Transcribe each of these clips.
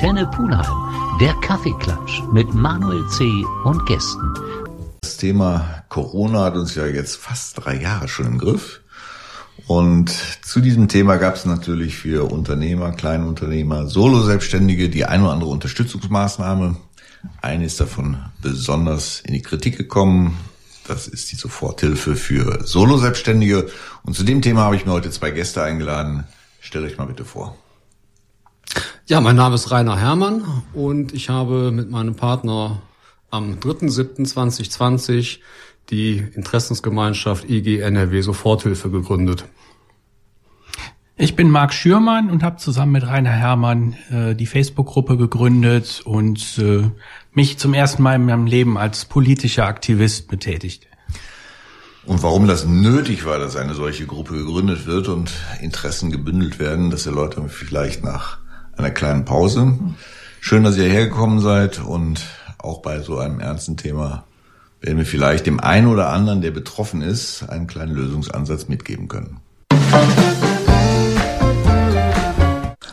Tenne Pulheim, der Kaffeeklatsch mit Manuel C. und Gästen. Das Thema Corona hat uns ja jetzt fast 3 Jahre schon im Griff. Und zu diesem Thema gab es natürlich für Unternehmer, Kleinunternehmer, Solo-Selbstständige die ein oder andere Unterstützungsmaßnahme. Eine ist davon besonders in die Kritik gekommen. Das ist die Soforthilfe für Solo-Selbstständige. Und zu dem Thema habe ich mir heute 2 Gäste eingeladen. Stellt euch mal bitte vor. Ja, mein Name ist Rainer Herrmann und ich habe mit meinem Partner am 3.7.2020 die Interessensgemeinschaft IG NRW Soforthilfe gegründet. Ich bin Marc Schürmann und habe zusammen mit Rainer Herrmann die Facebook-Gruppe gegründet und mich zum ersten Mal in meinem Leben als politischer Aktivist betätigt. Und warum das nötig war, dass eine solche Gruppe gegründet wird und Interessen gebündelt werden, das erläutern wir vielleicht nach einer kleinen Pause. Schön, dass ihr hergekommen seid, und auch bei so einem ernsten Thema werden wir vielleicht dem einen oder anderen, der betroffen ist, einen kleinen Lösungsansatz mitgeben können.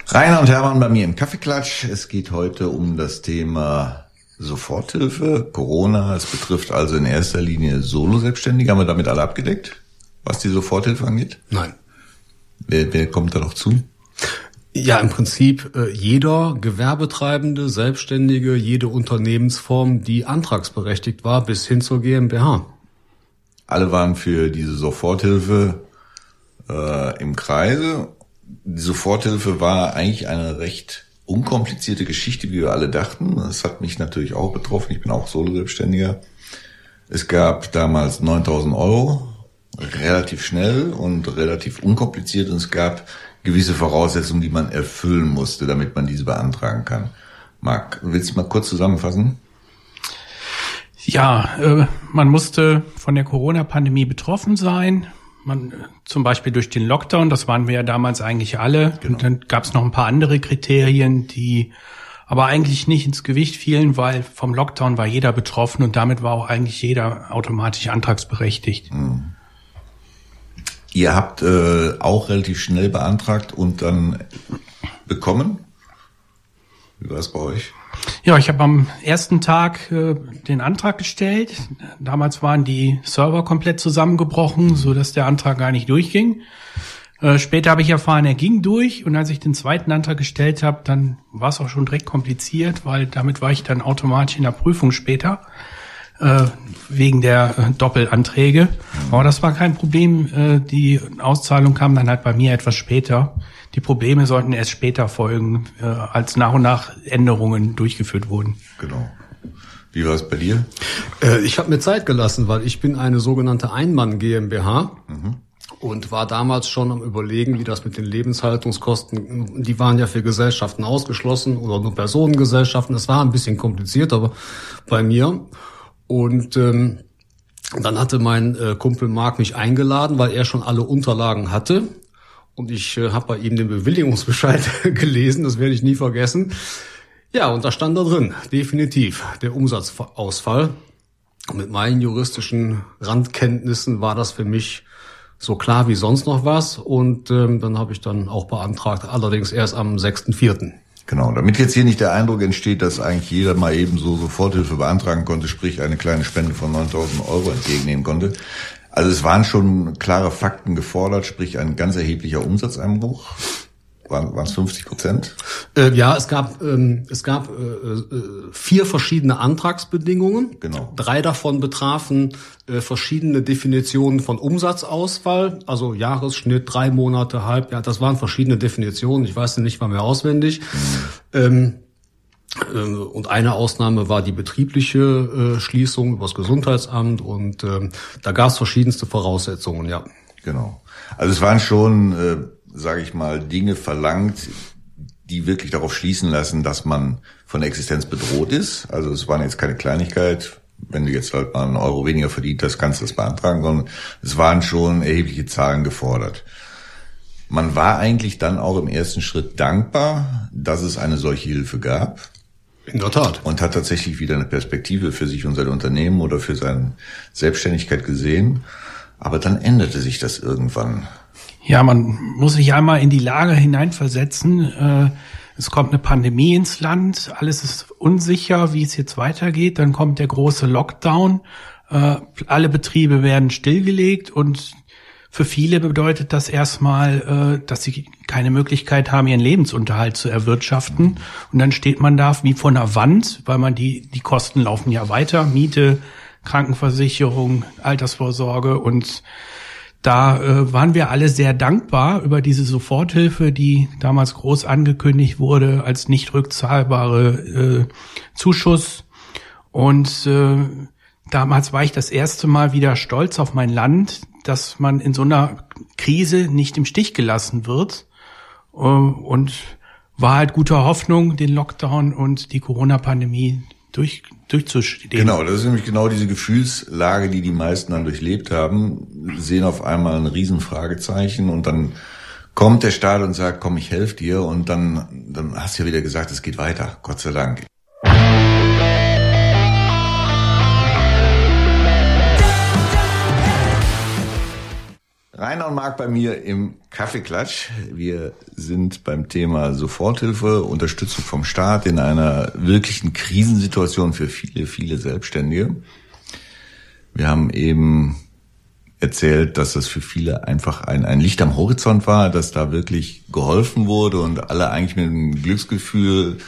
Rainer und Herrmann bei mir im Kaffeeklatsch. Es geht heute um das Thema Soforthilfe, Corona. Es betrifft also in erster Linie Solo-Selbstständige. Haben wir damit alle abgedeckt, was die Soforthilfe angeht? Nein. Wer kommt da noch zu? Ja, im Prinzip jeder Gewerbetreibende, Selbstständige, jede Unternehmensform, die antragsberechtigt war, bis hin zur GmbH. Alle waren für diese Soforthilfe im Kreise. Die Soforthilfe war eigentlich eine recht unkomplizierte Geschichte, wie wir alle dachten. Das hat mich natürlich auch betroffen. Ich bin auch Solo-Selbstständiger. Es gab damals 9.000 €, relativ schnell und relativ unkompliziert. Und es gab gewisse Voraussetzungen, die man erfüllen musste, damit man diese beantragen kann. Marc, willst du mal kurz zusammenfassen? Ja, man musste von der Corona-Pandemie betroffen sein. Man, zum Beispiel durch den Lockdown, das waren wir ja damals eigentlich alle. Genau. Und dann gab es noch ein paar andere Kriterien, die aber eigentlich nicht ins Gewicht fielen, weil vom Lockdown war jeder betroffen und damit war auch eigentlich jeder automatisch antragsberechtigt. Mhm. Ihr habt auch relativ schnell beantragt und dann bekommen? Wie war es bei euch? Ja, ich habe am ersten Tag den Antrag gestellt. Damals waren die Server komplett zusammengebrochen, sodass der Antrag gar nicht durchging. Später habe ich erfahren, er ging durch. Und als ich den zweiten Antrag gestellt habe, dann war es auch schon direkt kompliziert, weil damit war ich dann automatisch in der Prüfung später, wegen der Doppelanträge. Aber das war kein Problem. Die Auszahlung kam dann halt bei mir etwas später. Die Probleme sollten erst später folgen, als nach und nach Änderungen durchgeführt wurden. Genau. Wie war es bei dir? Ich habe mir Zeit gelassen, weil ich bin eine sogenannte Einmann-GmbH. Mhm. Und war damals schon am Überlegen, wie das mit den Lebenshaltungskosten, die waren ja für Gesellschaften ausgeschlossen oder nur Personengesellschaften. Das war ein bisschen kompliziert, aber bei mir. Und dann hatte mein Kumpel Marc mich eingeladen, weil er schon alle Unterlagen hatte. Und ich habe bei ihm den Bewilligungsbescheid gelesen, das werde ich nie vergessen. Ja, und da stand da drin, definitiv, der Umsatzausfall. Und mit meinen juristischen Randkenntnissen war das für mich so klar wie sonst noch was. Und dann habe ich dann auch beantragt, allerdings erst am 6.4. Genau, damit jetzt hier nicht der Eindruck entsteht, dass eigentlich jeder mal eben so Soforthilfe beantragen konnte, sprich eine kleine Spende von 9.000 € entgegennehmen konnte. Also es waren schon klare Fakten gefordert, sprich ein ganz erheblicher Umsatzeinbruch. Waren es 50%? Ja, es gab 4 verschiedene Antragsbedingungen. Genau. 3 davon betrafen verschiedene Definitionen von Umsatzausfall, also Jahresschnitt, 3 Monate, Halbjahr. Das waren verschiedene Definitionen. Ich weiß sie nicht mal mehr auswendig. Und eine Ausnahme war die betriebliche Schließung übers Gesundheitsamt. Und da gab es verschiedenste Voraussetzungen, ja. Genau. Also es waren schon sage ich mal, Dinge verlangt, die wirklich darauf schließen lassen, dass man von der Existenz bedroht ist. Also es waren jetzt keine Kleinigkeit, wenn du jetzt halt mal einen Euro weniger verdient hast, kannst du das beantragen, sondern es waren schon erhebliche Zahlen gefordert. Man war eigentlich dann auch im ersten Schritt dankbar, dass es eine solche Hilfe gab. In der Tat. Und hat tatsächlich wieder eine Perspektive für sich und sein Unternehmen oder für seine Selbstständigkeit gesehen. Aber dann änderte sich das irgendwann. Ja, man muss sich einmal in die Lage hineinversetzen. es kommt eine Pandemie ins Land, alles ist unsicher, wie es jetzt weitergeht, dann kommt der große Lockdown, alle Betriebe werden stillgelegt und für viele bedeutet das erstmal, dass sie keine Möglichkeit haben, ihren Lebensunterhalt zu erwirtschaften. Und dann steht man da wie vor einer Wand, weil man die Kosten laufen ja weiter, Miete, Krankenversicherung, Altersvorsorge. Und da waren wir alle sehr dankbar über diese Soforthilfe, die damals groß angekündigt wurde als nicht rückzahlbare Zuschuss. Und damals war ich das erste Mal wieder stolz auf mein Land, dass man in so einer Krise nicht im Stich gelassen wird, und war halt guter Hoffnung, den Lockdown und die Corona-Pandemie durchzustehen. Genau, das ist nämlich genau diese Gefühlslage, die die meisten dann durchlebt haben, sehen auf einmal ein Riesenfragezeichen und dann kommt der Staat und sagt, komm, ich helfe dir, und dann hast du ja wieder gesagt, es geht weiter, Gott sei Dank. Rainer und Marc bei mir im Kaffeeklatsch. Wir sind beim Thema Soforthilfe, Unterstützung vom Staat in einer wirklichen Krisensituation für viele, viele Selbstständige. Wir haben eben erzählt, dass das für viele einfach ein Licht am Horizont war, dass da wirklich geholfen wurde und alle eigentlich mit einem Glücksgefühl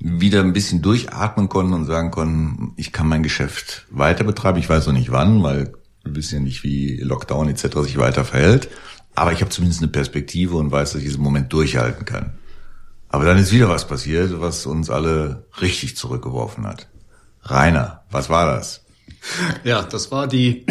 wieder ein bisschen durchatmen konnten und sagen konnten, ich kann mein Geschäft weiter betreiben. Ich weiß noch nicht wann, weil wir wissen ja nicht, wie Lockdown etc. sich weiter verhält. Aber ich habe zumindest eine Perspektive und weiß, dass ich diesen Moment durchhalten kann. Aber dann ist wieder was passiert, was uns alle richtig zurückgeworfen hat. Rainer, was war das? Ja, das war die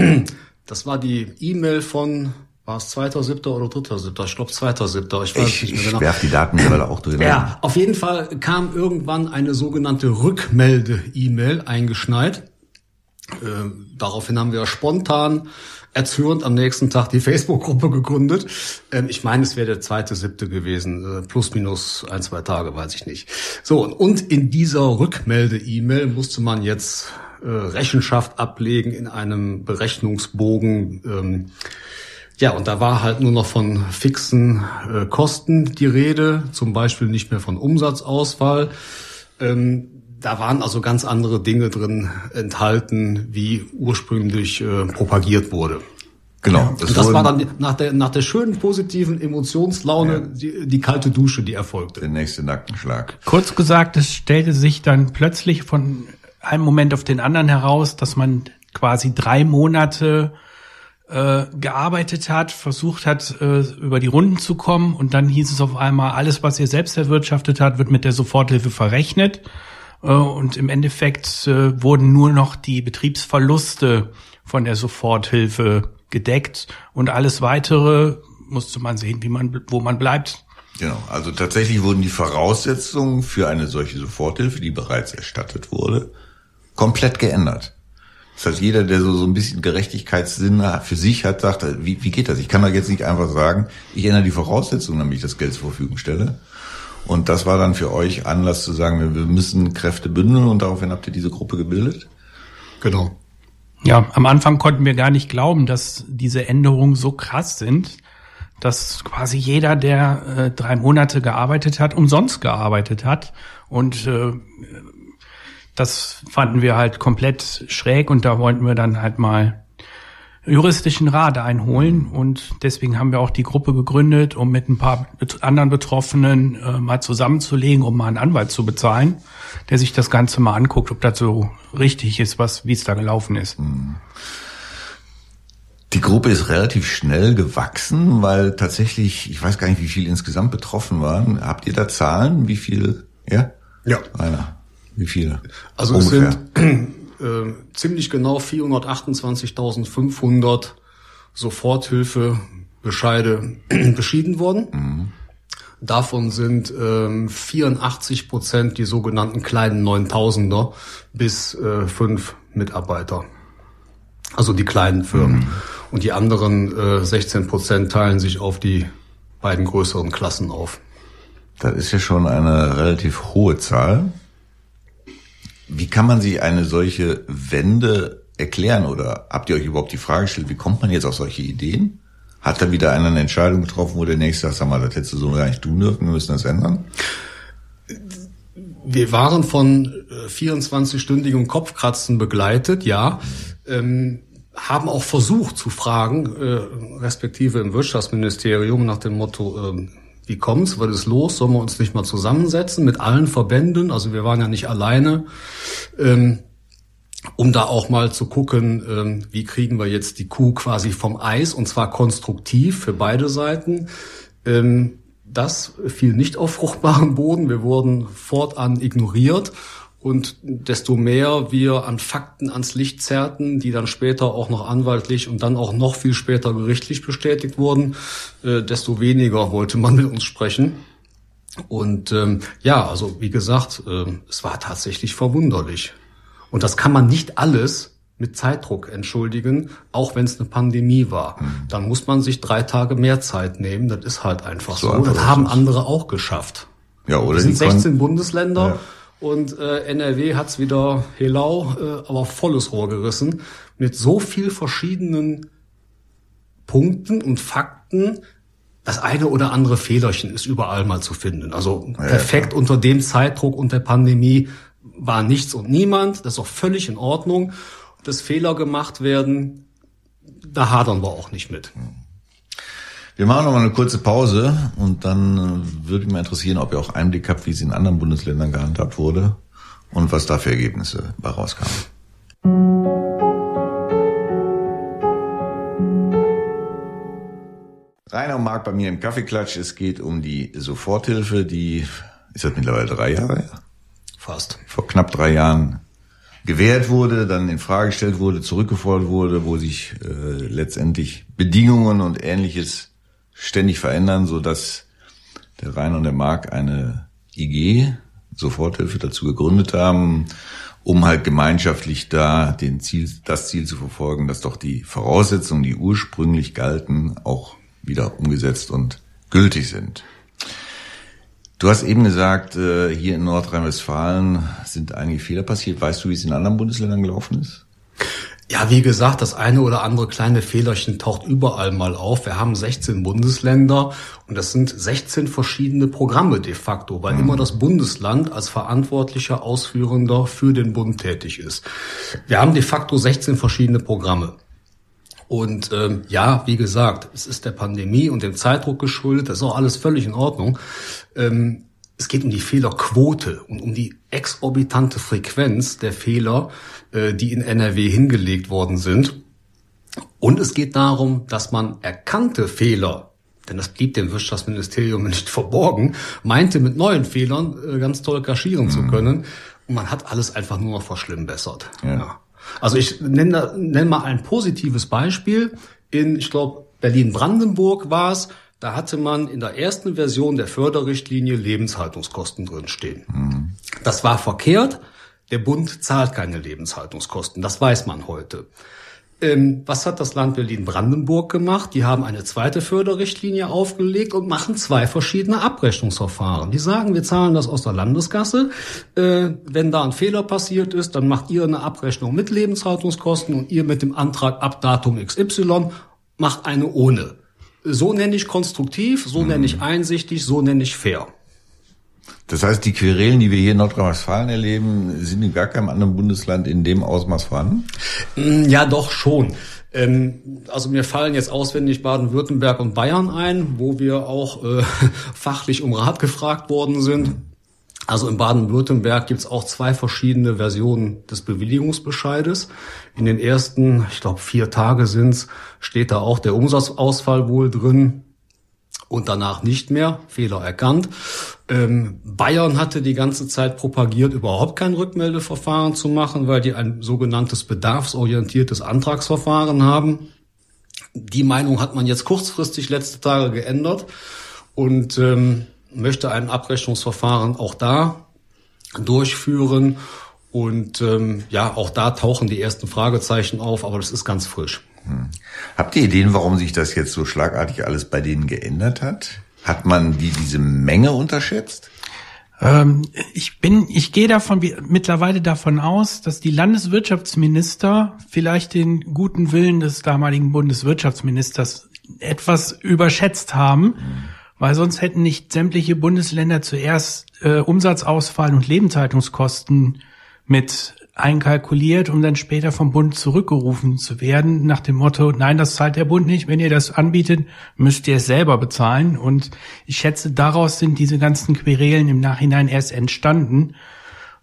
E-Mail von, war es 2.7. oder 3.7.? Ich glaube 2.7. Ich weiß nicht mehr genau. Ich werfe die Daten mittlerweile auch durch. Ja, auf jeden Fall kam irgendwann eine sogenannte Rückmelde-E-Mail eingeschneit. Daraufhin haben wir spontan erzürnt am nächsten Tag die Facebook-Gruppe gegründet. Ich meine, es wäre der 2.7. gewesen, plus minus 1-2 Tage, weiß ich nicht. So, und in dieser Rückmelde-E-Mail musste man jetzt Rechenschaft ablegen in einem Berechnungsbogen. Ja, und da war halt nur noch von fixen Kosten die Rede, zum Beispiel nicht mehr von Umsatzausfall. Da waren also ganz andere Dinge drin enthalten, wie ursprünglich propagiert wurde. Genau. Das war dann nach der schönen, positiven Emotionslaune die kalte Dusche, die erfolgte. Der nächste Nackenschlag. Kurz gesagt, es stellte sich dann plötzlich von einem Moment auf den anderen heraus, dass man quasi 3 Monate gearbeitet hat, versucht hat, über die Runden zu kommen. Und dann hieß es auf einmal, alles, was ihr selbst erwirtschaftet habt, wird mit der Soforthilfe verrechnet. Und im Endeffekt wurden nur noch die Betriebsverluste von der Soforthilfe gedeckt und alles weitere musste man sehen, wo man bleibt. Genau, also tatsächlich wurden die Voraussetzungen für eine solche Soforthilfe, die bereits erstattet wurde, komplett geändert. Das heißt, jeder, der so ein bisschen Gerechtigkeitssinn für sich hat, sagt, wie geht das? Ich kann da jetzt nicht einfach sagen, ich ändere die Voraussetzungen, damit ich das Geld zur Verfügung stelle. Und das war dann für euch Anlass zu sagen, wir müssen Kräfte bündeln, und daraufhin habt ihr diese Gruppe gebildet? Genau. Ja, am Anfang konnten wir gar nicht glauben, dass diese Änderungen so krass sind, dass quasi jeder, der 3 Monate gearbeitet hat, umsonst gearbeitet hat. Und das fanden wir halt komplett schräg, und da wollten wir dann halt mal juristischen Rat einholen, und deswegen haben wir auch die Gruppe gegründet, um mit ein paar anderen Betroffenen mal zusammenzulegen, um mal einen Anwalt zu bezahlen, der sich das Ganze mal anguckt, ob das so richtig ist, wie es da gelaufen ist. Die Gruppe ist relativ schnell gewachsen, weil tatsächlich, ich weiß gar nicht, wie viele insgesamt betroffen waren. Habt ihr da Zahlen? Wie viele? Ja? Ja. Einer. Wie viele? Also ungefähr. Es sind ziemlich genau 428.500 Soforthilfebescheide beschieden worden. Mhm. Davon sind 84% die sogenannten kleinen 9.000er bis 5 Mitarbeiter. Also die kleinen Firmen. Mhm. Und die anderen 16% teilen sich auf die beiden größeren Klassen auf. Das ist ja schon eine relativ hohe Zahl. Wie kann man sich eine solche Wende erklären, oder habt ihr euch überhaupt die Frage gestellt, wie kommt man jetzt auf solche Ideen? Hat da wieder einer eine Entscheidung getroffen, wo der Nächste sagt, sag mal, das hättest du so gar nicht tun dürfen, wir müssen das ändern? Wir waren von 24-stündigem Kopfkratzen begleitet, ja. Haben auch versucht zu fragen, respektive im Wirtschaftsministerium nach dem Motto, wie kommt's, was ist los, sollen wir uns nicht mal zusammensetzen mit allen Verbänden, also wir waren ja nicht alleine, um da auch mal zu gucken, wie kriegen wir jetzt die Kuh quasi vom Eis, und zwar konstruktiv für beide Seiten. Das fiel nicht auf fruchtbaren Boden, wir wurden fortan ignoriert. Und desto mehr wir an Fakten ans Licht zerrten, die dann später auch noch anwaltlich und dann auch noch viel später gerichtlich bestätigt wurden, desto weniger wollte man mit uns sprechen. Und ja, also wie gesagt, es war tatsächlich verwunderlich. Und das kann man nicht alles mit Zeitdruck entschuldigen, auch wenn es eine Pandemie war. Dann muss man sich 3 Tage mehr Zeit nehmen, das ist halt einfach so. Einfach das haben andere auch geschafft. Ja, oder es sind 16 Bundesländer. Ja. Und NRW hat's wieder helau, aber volles Rohr gerissen, mit so viel verschiedenen Punkten und Fakten. Das eine oder andere Fehlerchen ist überall mal zu finden. Also perfekt, ja, unter dem Zeitdruck und der Pandemie war nichts und niemand. Das ist auch völlig in Ordnung. Dass Fehler gemacht werden, da hadern wir auch nicht mit. Wir machen noch mal eine kurze Pause und dann würde mich mal interessieren, ob ihr auch Einblick habt, wie es in anderen Bundesländern gehandhabt wurde und was da für Ergebnisse bei rauskamen. Rainer und Marc bei mir im Kaffeeklatsch. Es geht um die Soforthilfe, die, ist das mittlerweile 3 Jahre her? Fast. Vor knapp 3 Jahren gewährt wurde, dann in Frage gestellt wurde, zurückgefordert wurde, wo sich letztendlich Bedingungen und Ähnliches ständig verändern, so dass der Rainer und der Marc eine IG Soforthilfe dazu gegründet haben, um halt gemeinschaftlich da das Ziel zu verfolgen, dass doch die Voraussetzungen, die ursprünglich galten, auch wieder umgesetzt und gültig sind. Du hast eben gesagt, hier in Nordrhein-Westfalen sind einige Fehler passiert. Weißt du, wie es in anderen Bundesländern gelaufen ist? Ja, wie gesagt, das eine oder andere kleine Fehlerchen taucht überall mal auf. Wir haben 16 Bundesländer und das sind 16 verschiedene Programme de facto, weil immer das Bundesland als verantwortlicher Ausführender für den Bund tätig ist. Wir haben de facto 16 verschiedene Programme. Und ja, wie gesagt, es ist der Pandemie und dem Zeitdruck geschuldet. Das ist auch alles völlig in Ordnung. Es geht um die Fehlerquote und um die exorbitante Frequenz der Fehler, die in NRW hingelegt worden sind. Und es geht darum, dass man erkannte Fehler, denn das blieb dem Wirtschaftsministerium nicht verborgen, meinte mit neuen Fehlern ganz toll kaschieren zu können. Und man hat alles einfach nur noch verschlimmbessert. Ja. Also ich nenne mal ein positives Beispiel. In, ich glaube, Berlin-Brandenburg war es. Da hatte man in der ersten Version der Förderrichtlinie Lebenshaltungskosten drinstehen. Das war verkehrt. Der Bund zahlt keine Lebenshaltungskosten. Das weiß man heute. Was hat das Land Berlin-Brandenburg gemacht? Die haben eine zweite Förderrichtlinie aufgelegt und machen 2 verschiedene Abrechnungsverfahren. Die sagen, wir zahlen das aus der Landeskasse. Wenn da ein Fehler passiert ist, dann macht ihr eine Abrechnung mit Lebenshaltungskosten und ihr mit dem Antrag ab Datum XY macht eine ohne. So nenne ich konstruktiv, so nenne ich einsichtig, so nenne ich fair. Das heißt, die Querelen, die wir hier in Nordrhein-Westfalen erleben, sind in gar keinem anderen Bundesland in dem Ausmaß vorhanden? Ja, doch schon. Also mir fallen jetzt auswendig Baden-Württemberg und Bayern ein, wo wir auch fachlich um Rat gefragt worden sind. Also in Baden-Württemberg gibt's auch 2 verschiedene Versionen des Bewilligungsbescheides. In den ersten, ich glaube 4 Tage sind's, steht da auch der Umsatzausfall wohl drin und danach nicht mehr, Fehler erkannt. Bayern hatte die ganze Zeit propagiert, überhaupt kein Rückmeldeverfahren zu machen, weil die ein sogenanntes bedarfsorientiertes Antragsverfahren haben. Die Meinung hat man jetzt kurzfristig letzte Tage geändert und möchte ein Abrechnungsverfahren auch da durchführen. Und ja, auch da tauchen die ersten Fragezeichen auf, aber das ist ganz frisch. Habt ihr Ideen, warum sich das jetzt so schlagartig alles bei denen geändert hat? Hat man diese Menge unterschätzt? Ich gehe mittlerweile davon aus, dass die Landeswirtschaftsminister vielleicht den guten Willen des damaligen Bundeswirtschaftsministers etwas überschätzt haben. weil sonst hätten nicht sämtliche Bundesländer zuerst Umsatzausfall und Lebenshaltungskosten mit einkalkuliert, um dann später vom Bund zurückgerufen zu werden, nach dem Motto, nein, das zahlt der Bund nicht, wenn ihr das anbietet, müsst ihr es selber bezahlen. Und ich schätze, daraus sind diese ganzen Querelen im Nachhinein erst entstanden,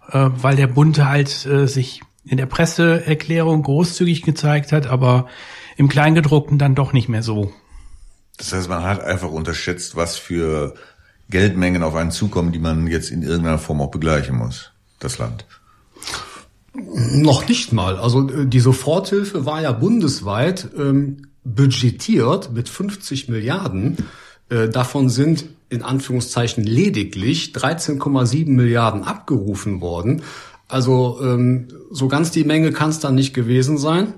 weil der Bund halt sich in der Presseerklärung großzügig gezeigt hat, aber im Kleingedruckten dann doch nicht mehr so. Das heißt, man hat einfach unterschätzt, was für Geldmengen auf einen zukommen, die man jetzt in irgendeiner Form auch begleichen muss, das Land. Noch nicht mal. Also die Soforthilfe war ja bundesweit budgetiert mit 50 Milliarden. Davon sind in Anführungszeichen lediglich 13,7 Milliarden abgerufen worden. Also so ganz die Menge kann es dann nicht gewesen sein.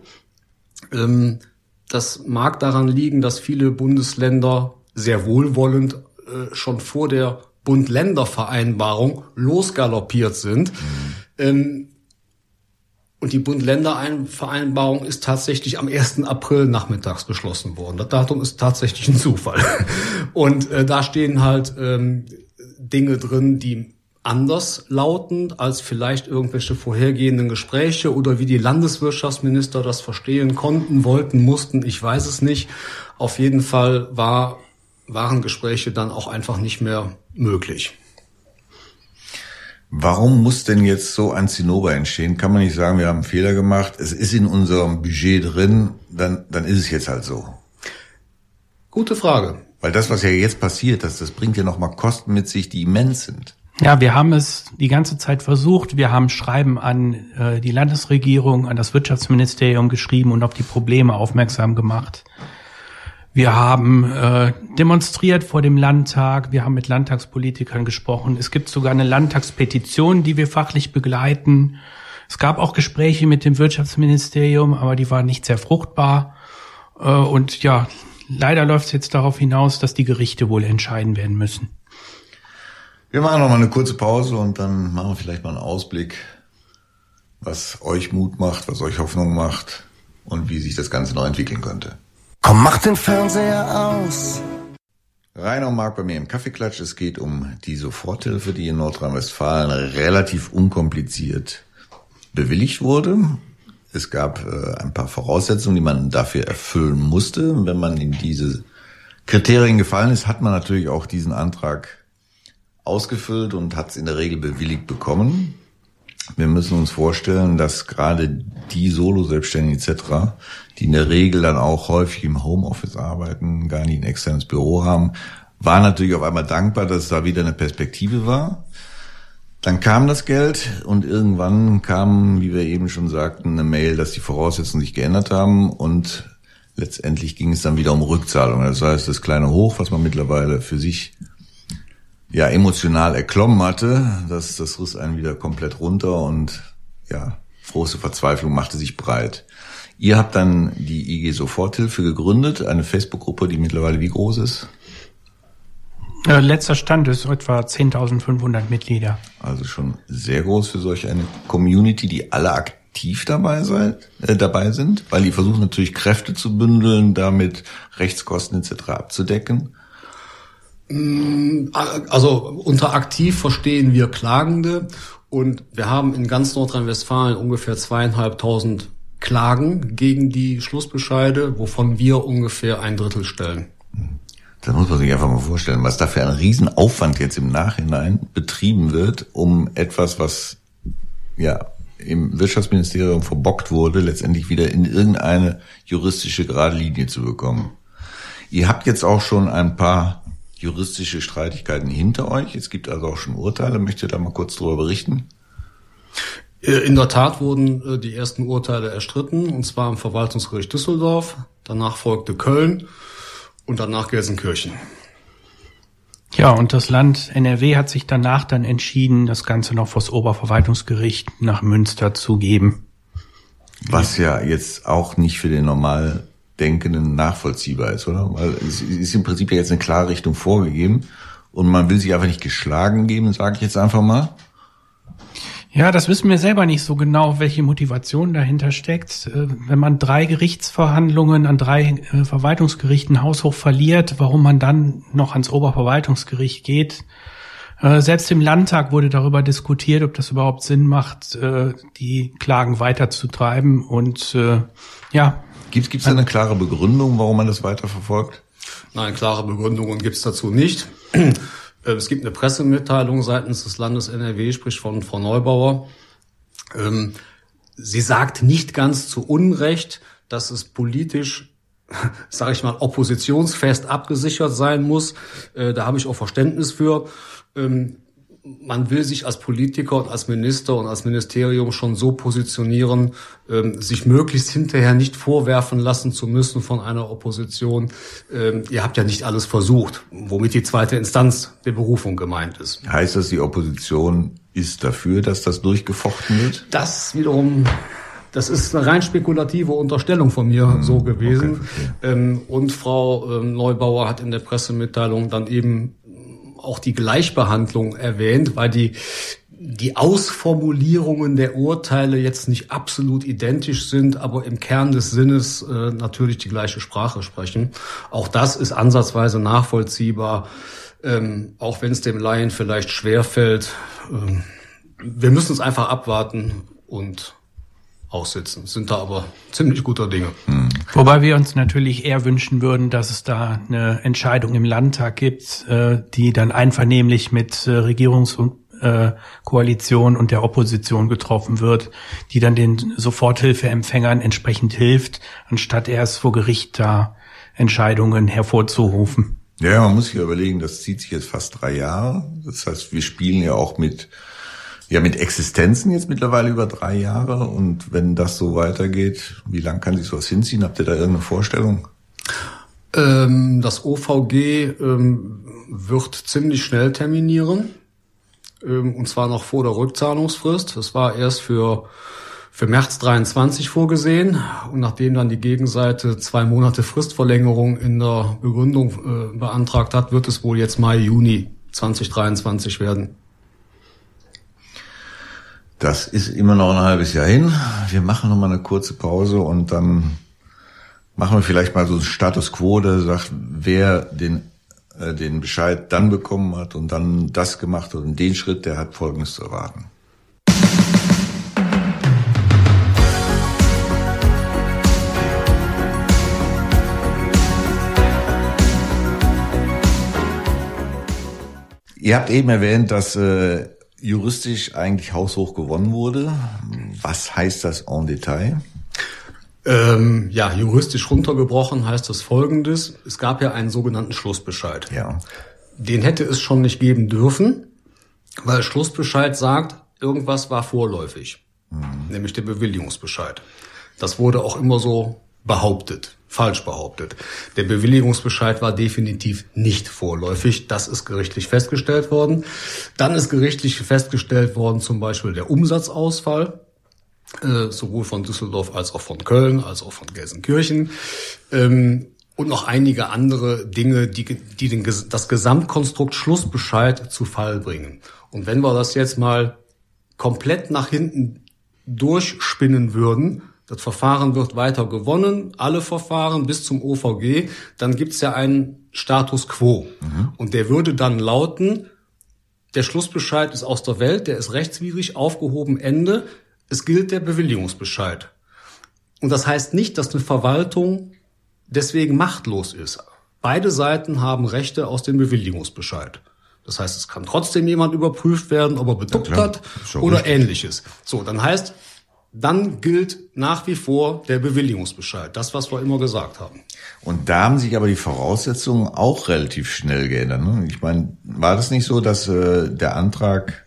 Das mag daran liegen, dass viele Bundesländer sehr wohlwollend schon vor der Bund-Länder-Vereinbarung losgaloppiert sind. Und die Bund-Länder-Vereinbarung ist tatsächlich am 1. April nachmittags beschlossen worden. Das Datum ist tatsächlich ein Zufall. Und da stehen halt Dinge drin, die anders lauten als vielleicht irgendwelche vorhergehenden Gespräche oder wie die Landeswirtschaftsminister das verstehen konnten, wollten, mussten, ich weiß es nicht. Auf jeden Fall waren Gespräche dann auch einfach nicht mehr möglich. Warum muss denn jetzt so ein Zinnober entstehen? Kann man nicht sagen, wir haben einen Fehler gemacht, es ist in unserem Budget drin, dann ist es jetzt halt so. Gute Frage. Weil das, was ja jetzt passiert, das bringt ja nochmal Kosten mit sich, die immens sind. Ja, wir haben es die ganze Zeit versucht. Wir haben Schreiben an die Landesregierung, an das Wirtschaftsministerium geschrieben und auf die Probleme aufmerksam gemacht. Wir haben demonstriert vor dem Landtag, wir haben mit Landtagspolitikern gesprochen. Es gibt sogar eine Landtagspetition, die wir fachlich begleiten. Es gab auch Gespräche mit dem Wirtschaftsministerium, aber die waren nicht sehr fruchtbar. Und ja, leider läuft es jetzt darauf hinaus, dass die Gerichte wohl entscheiden werden müssen. Wir machen noch mal eine kurze Pause und dann machen wir vielleicht mal einen Ausblick, was euch Mut macht, was euch Hoffnung macht und wie sich das Ganze noch entwickeln könnte. Komm, mach den Fernseher aus. Rainer und Marc bei mir im Kaffeeklatsch. Es geht um die Soforthilfe, die in Nordrhein-Westfalen relativ unkompliziert bewilligt wurde. Es gab ein paar Voraussetzungen, die man dafür erfüllen musste. Wenn man in diese Kriterien gefallen ist, hat man natürlich auch diesen Antrag ausgefüllt und hat es in der Regel bewilligt bekommen. Wir müssen uns vorstellen, dass gerade die Solo-Selbstständigen etc., die in der Regel dann auch häufig im Homeoffice arbeiten, gar nicht ein externes Büro haben, waren natürlich auf einmal dankbar, dass da wieder eine Perspektive war. Dann kam das Geld und irgendwann kam, wie wir eben schon sagten, eine Mail, dass die Voraussetzungen sich geändert haben und letztendlich ging es dann wieder um Rückzahlung. Das heißt, das kleine Hoch, was man mittlerweile für sich ja emotional erklommen hatte, das riss einen wieder komplett runter und ja, große Verzweiflung machte sich breit. Ihr habt dann die IG Soforthilfe gegründet, eine Facebook-Gruppe, die mittlerweile wie groß ist? Letzter Stand ist etwa 10.500 Mitglieder. Also schon sehr groß für solch eine Community, die alle aktiv dabei sind, weil ihr versucht natürlich Kräfte zu bündeln, damit Rechtskosten etc. abzudecken. Also unter aktiv verstehen wir Klagende und wir haben in ganz Nordrhein-Westfalen ungefähr 2.500 Klagen gegen die Schlussbescheide, wovon wir ungefähr 1/3 stellen. Da muss man sich einfach mal vorstellen, was da für ein Riesenaufwand jetzt im Nachhinein betrieben wird, um etwas, was ja im Wirtschaftsministerium verbockt wurde, letztendlich wieder in irgendeine juristische gerade Linie zu bekommen. Ihr habt jetzt auch schon ein paar juristische Streitigkeiten hinter euch. Es gibt also auch schon Urteile. Möchtet ihr da mal kurz drüber berichten? In der Tat wurden die ersten Urteile erstritten, und zwar am Verwaltungsgericht Düsseldorf. Danach folgte Köln und danach Gelsenkirchen. Ja, und das Land NRW hat sich danach dann entschieden, das Ganze noch vors Oberverwaltungsgericht nach Münster zu geben. Was ja jetzt auch nicht für den normal Denkenden nachvollziehbar ist, oder? Weil es ist im Prinzip ja jetzt eine klare Richtung vorgegeben und man will sich einfach nicht geschlagen geben, sage ich jetzt einfach mal. Ja, das wissen wir selber nicht so genau, welche Motivation dahinter steckt. Wenn man 3 Gerichtsverhandlungen an 3 Verwaltungsgerichten haushoch verliert, warum man dann noch ans Oberverwaltungsgericht geht. Selbst im Landtag wurde darüber diskutiert, ob das überhaupt Sinn macht, die Klagen weiterzutreiben. Und ja. Gibt's da eine klare Begründung, warum man das weiterverfolgt? Nein, klare Begründungen gibt's dazu nicht. Es gibt eine Pressemitteilung seitens des Landes NRW, sprich von Frau Neubauer. Sie sagt nicht ganz zu Unrecht, dass es politisch, sage ich mal, oppositionsfest abgesichert sein muss. Da habe ich auch Verständnis für. Man will sich als Politiker und als Minister und als Ministerium schon so positionieren, sich möglichst hinterher nicht vorwerfen lassen zu müssen von einer Opposition. Ihr habt ja nicht alles versucht, womit die zweite Instanz der Berufung gemeint ist. Heißt das, die Opposition ist dafür, dass das durchgefochten wird? Das wiederum, das ist eine rein spekulative Unterstellung von mir so gewesen. Okay. Und Frau Neubauer hat in der Pressemitteilung dann eben auch die Gleichbehandlung erwähnt, weil die Ausformulierungen der Urteile jetzt nicht absolut identisch sind, aber im Kern des Sinnes natürlich die gleiche Sprache sprechen. Auch das ist ansatzweise nachvollziehbar, auch wenn es dem Laien vielleicht schwerfällt. Wir müssen es einfach abwarten und aussitzen, sind da aber ziemlich guter Dinge. Wobei wir uns natürlich eher wünschen würden, dass es da eine Entscheidung im Landtag gibt, die dann einvernehmlich mit Regierungs- und Koalition und der Opposition getroffen wird, die dann den Soforthilfeempfängern entsprechend hilft, anstatt erst vor Gericht da Entscheidungen hervorzurufen. Ja, man muss sich überlegen, das zieht sich jetzt fast 3 Jahre. Das heißt, wir spielen ja auch mit Existenzen jetzt mittlerweile über 3 Jahre. Und wenn das so weitergeht, wie lang kann sich sowas hinziehen? Habt ihr da irgendeine Vorstellung? Das OVG wird ziemlich schnell terminieren. Und zwar noch vor der Rückzahlungsfrist. Das war erst für März 23 vorgesehen. Und nachdem dann die Gegenseite 2 Monate Fristverlängerung in der Begründung beantragt hat, wird es wohl jetzt Mai, Juni 2023 werden. Das ist immer noch ein halbes Jahr hin. Wir machen noch mal eine kurze Pause und dann machen wir vielleicht mal so einen Status Quo, der sagt, wer den Bescheid dann bekommen hat und dann das gemacht hat und den Schritt, der hat Folgendes zu erwarten. Ihr habt eben erwähnt, dass juristisch eigentlich haushoch gewonnen wurde. Was heißt das en Detail? Ja, juristisch runtergebrochen heißt das Folgendes. Es gab ja einen sogenannten Schlussbescheid. Ja. Den hätte es schon nicht geben dürfen, weil Schlussbescheid sagt, irgendwas war vorläufig. Nämlich der Bewilligungsbescheid. Das wurde auch immer so behauptet, falsch behauptet. Der Bewilligungsbescheid war definitiv nicht vorläufig. Das ist gerichtlich festgestellt worden. Dann ist gerichtlich festgestellt worden zum Beispiel der Umsatzausfall, sowohl von Düsseldorf als auch von Köln, als auch von Gelsenkirchen. Und noch einige andere Dinge, die das Gesamtkonstrukt Schlussbescheid zu Fall bringen. Und wenn wir das jetzt mal komplett nach hinten durchspinnen würden, das Verfahren wird weiter gewonnen, alle Verfahren bis zum OVG, dann gibt's ja einen Status Quo. Und der würde dann lauten, der Schlussbescheid ist aus der Welt, der ist rechtswidrig, aufgehoben, Ende, es gilt der Bewilligungsbescheid. Und das heißt nicht, dass eine Verwaltung deswegen machtlos ist. Beide Seiten haben Rechte aus dem Bewilligungsbescheid. Das heißt, es kann trotzdem jemand überprüft werden, ob er beduckt hat oder richtig. Ähnliches. So, dann heißt, dann gilt nach wie vor der Bewilligungsbescheid. Das, was wir immer gesagt haben. Und da haben sich aber die Voraussetzungen auch relativ schnell geändert. Ne? Ich meine, war das nicht so, dass der Antrag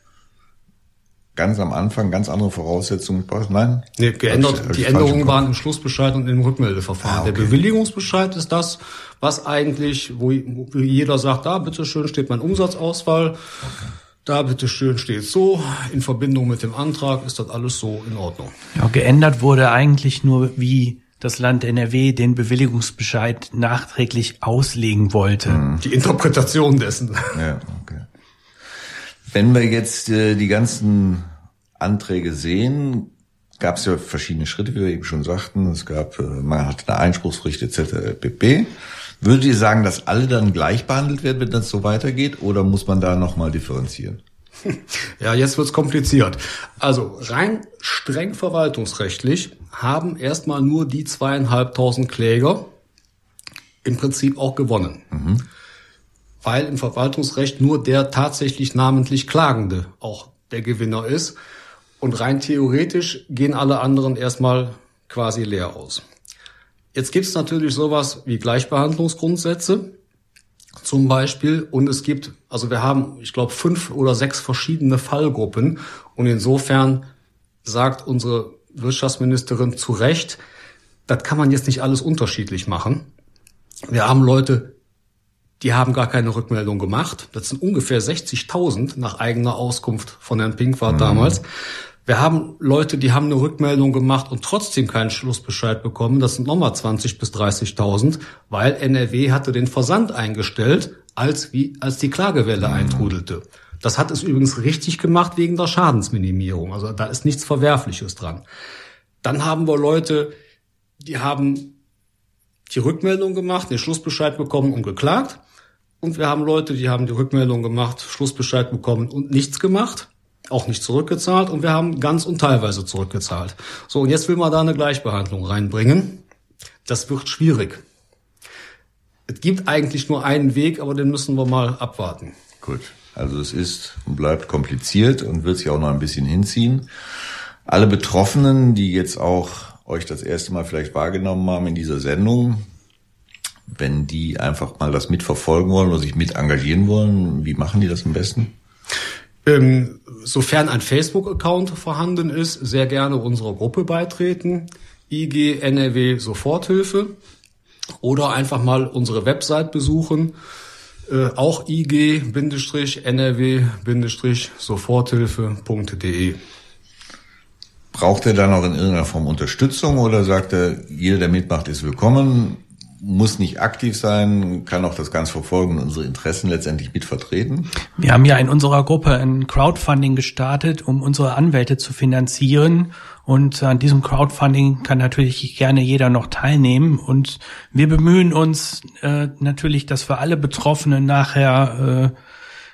ganz am Anfang ganz andere Voraussetzungen braucht? Nein? Nee, geändert. Die Änderungen waren im Schlussbescheid und im Rückmeldeverfahren. Ah, okay. Der Bewilligungsbescheid ist das, was eigentlich, wo jeder sagt, da bitteschön steht mein Umsatzausfall. Okay. Da bitteschön steht so, in Verbindung mit dem Antrag ist das alles so in Ordnung. Ja, geändert wurde eigentlich nur, wie das Land NRW den Bewilligungsbescheid nachträglich auslegen wollte. Die Interpretation dessen. Ja, okay. Wenn wir jetzt die ganzen Anträge sehen, gab es ja verschiedene Schritte, wie wir eben schon sagten. Es gab, man hat eine Einspruchsfrist etc. pp. Würdet ihr sagen, dass alle dann gleich behandelt werden, wenn das so weitergeht, oder muss man da nochmal differenzieren? Ja, jetzt wird's kompliziert. Also rein streng verwaltungsrechtlich haben erstmal nur die 2.500 Kläger im Prinzip auch gewonnen. Mhm. Weil im Verwaltungsrecht nur der tatsächlich namentlich Klagende auch der Gewinner ist. Und rein theoretisch gehen alle anderen erstmal quasi leer aus. Jetzt gibt's natürlich sowas wie Gleichbehandlungsgrundsätze zum Beispiel. Und es gibt, also wir haben, ich glaube, 5 oder 6 verschiedene Fallgruppen. Und insofern sagt unsere Wirtschaftsministerin zu Recht, das kann man jetzt nicht alles unterschiedlich machen. Wir haben Leute, die haben gar keine Rückmeldung gemacht. Das sind ungefähr 60.000 nach eigener Auskunft von Herrn Pinkwart damals. Wir haben Leute, die haben eine Rückmeldung gemacht und trotzdem keinen Schlussbescheid bekommen. Das sind nochmal 20.000 bis 30.000, weil NRW hatte den Versand eingestellt, als die Klagewelle eintrudelte. Das hat es übrigens richtig gemacht wegen der Schadensminimierung. Also da ist nichts Verwerfliches dran. Dann haben wir Leute, die haben die Rückmeldung gemacht, den Schlussbescheid bekommen und geklagt. Und wir haben Leute, die haben die Rückmeldung gemacht, Schlussbescheid bekommen und nichts gemacht. Auch nicht zurückgezahlt, und wir haben ganz und teilweise zurückgezahlt. So, und jetzt will man da eine Gleichbehandlung reinbringen. Das wird schwierig. Es gibt eigentlich nur einen Weg, aber den müssen wir mal abwarten. Gut, also es ist und bleibt kompliziert und wird sich auch noch ein bisschen hinziehen. Alle Betroffenen, die jetzt auch euch das erste Mal vielleicht wahrgenommen haben in dieser Sendung, wenn die einfach mal das mitverfolgen wollen oder sich mit engagieren wollen, wie machen die das am besten? Sofern ein Facebook-Account vorhanden ist, sehr gerne unserer Gruppe beitreten, IG NRW Soforthilfe, oder einfach mal unsere Website besuchen, auch ig-nrw-soforthilfe.de. Braucht er da noch in irgendeiner Form Unterstützung, oder sagt er, jeder, der mitmacht, ist willkommen, muss nicht aktiv sein, kann auch das Ganze verfolgen und unsere Interessen letztendlich mitvertreten? Wir haben ja in unserer Gruppe ein Crowdfunding gestartet, um unsere Anwälte zu finanzieren. Und an diesem Crowdfunding kann natürlich gerne jeder noch teilnehmen. Und wir bemühen uns natürlich, dass für alle Betroffenen nachher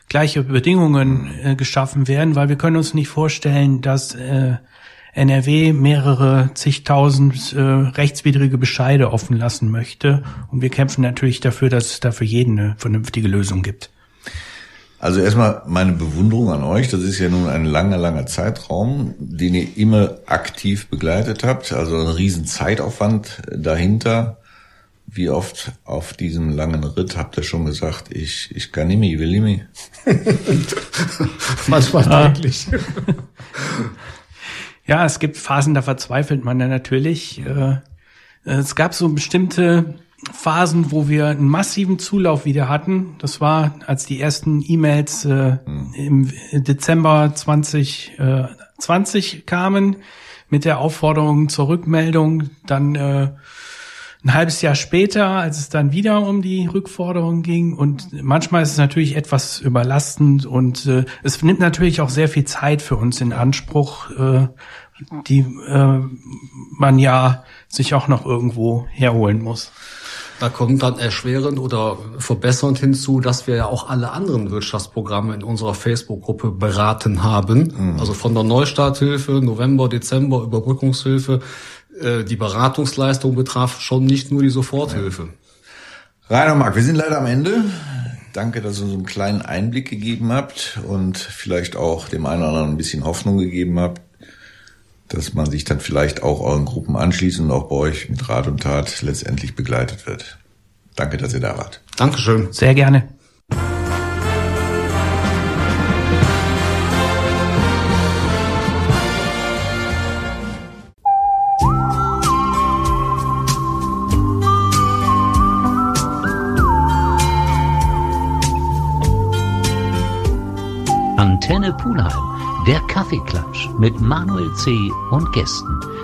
gleiche Bedingungen geschaffen werden, weil wir können uns nicht vorstellen, dass NRW mehrere zigtausend rechtswidrige Bescheide offen lassen möchte. Und wir kämpfen natürlich dafür, dass es dafür jeden eine vernünftige Lösung gibt. Also erstmal meine Bewunderung an euch. Das ist ja nun ein langer, langer Zeitraum, den ihr immer aktiv begleitet habt. Also ein riesen Zeitaufwand dahinter. Wie oft auf diesem langen Ritt habt ihr schon gesagt, ich kann nicht mehr, ich will nicht mehr? Manchmal wirklich. Ja, es gibt Phasen, da verzweifelt man dann natürlich. Es gab so bestimmte Phasen, wo wir einen massiven Zulauf wieder hatten. Das war, als die ersten E-Mails im Dezember 2020 kamen, mit der Aufforderung zur Rückmeldung. Dann ein halbes Jahr später, als es dann wieder um die Rückforderung ging. Und manchmal ist es natürlich etwas überlastend, und es nimmt natürlich auch sehr viel Zeit für uns in Anspruch, die man ja sich auch noch irgendwo herholen muss. Da kommt dann erschwerend oder verbessernd hinzu, dass wir ja auch alle anderen Wirtschaftsprogramme in unserer Facebook-Gruppe beraten haben. Mhm. Also von der Neustarthilfe, November, Dezember, Überbrückungshilfe. Die Beratungsleistung betraf schon nicht nur die Soforthilfe. Rainer, Marc, wir sind leider am Ende. Danke, dass ihr uns einen kleinen Einblick gegeben habt und vielleicht auch dem einen oder anderen ein bisschen Hoffnung gegeben habt, dass man sich dann vielleicht auch euren Gruppen anschließt und auch bei euch mit Rat und Tat letztendlich begleitet wird. Danke, dass ihr da wart. Dankeschön. Sehr gerne. Tenne Pulheim, der Kaffeeklatsch mit Manuel C. und Gästen.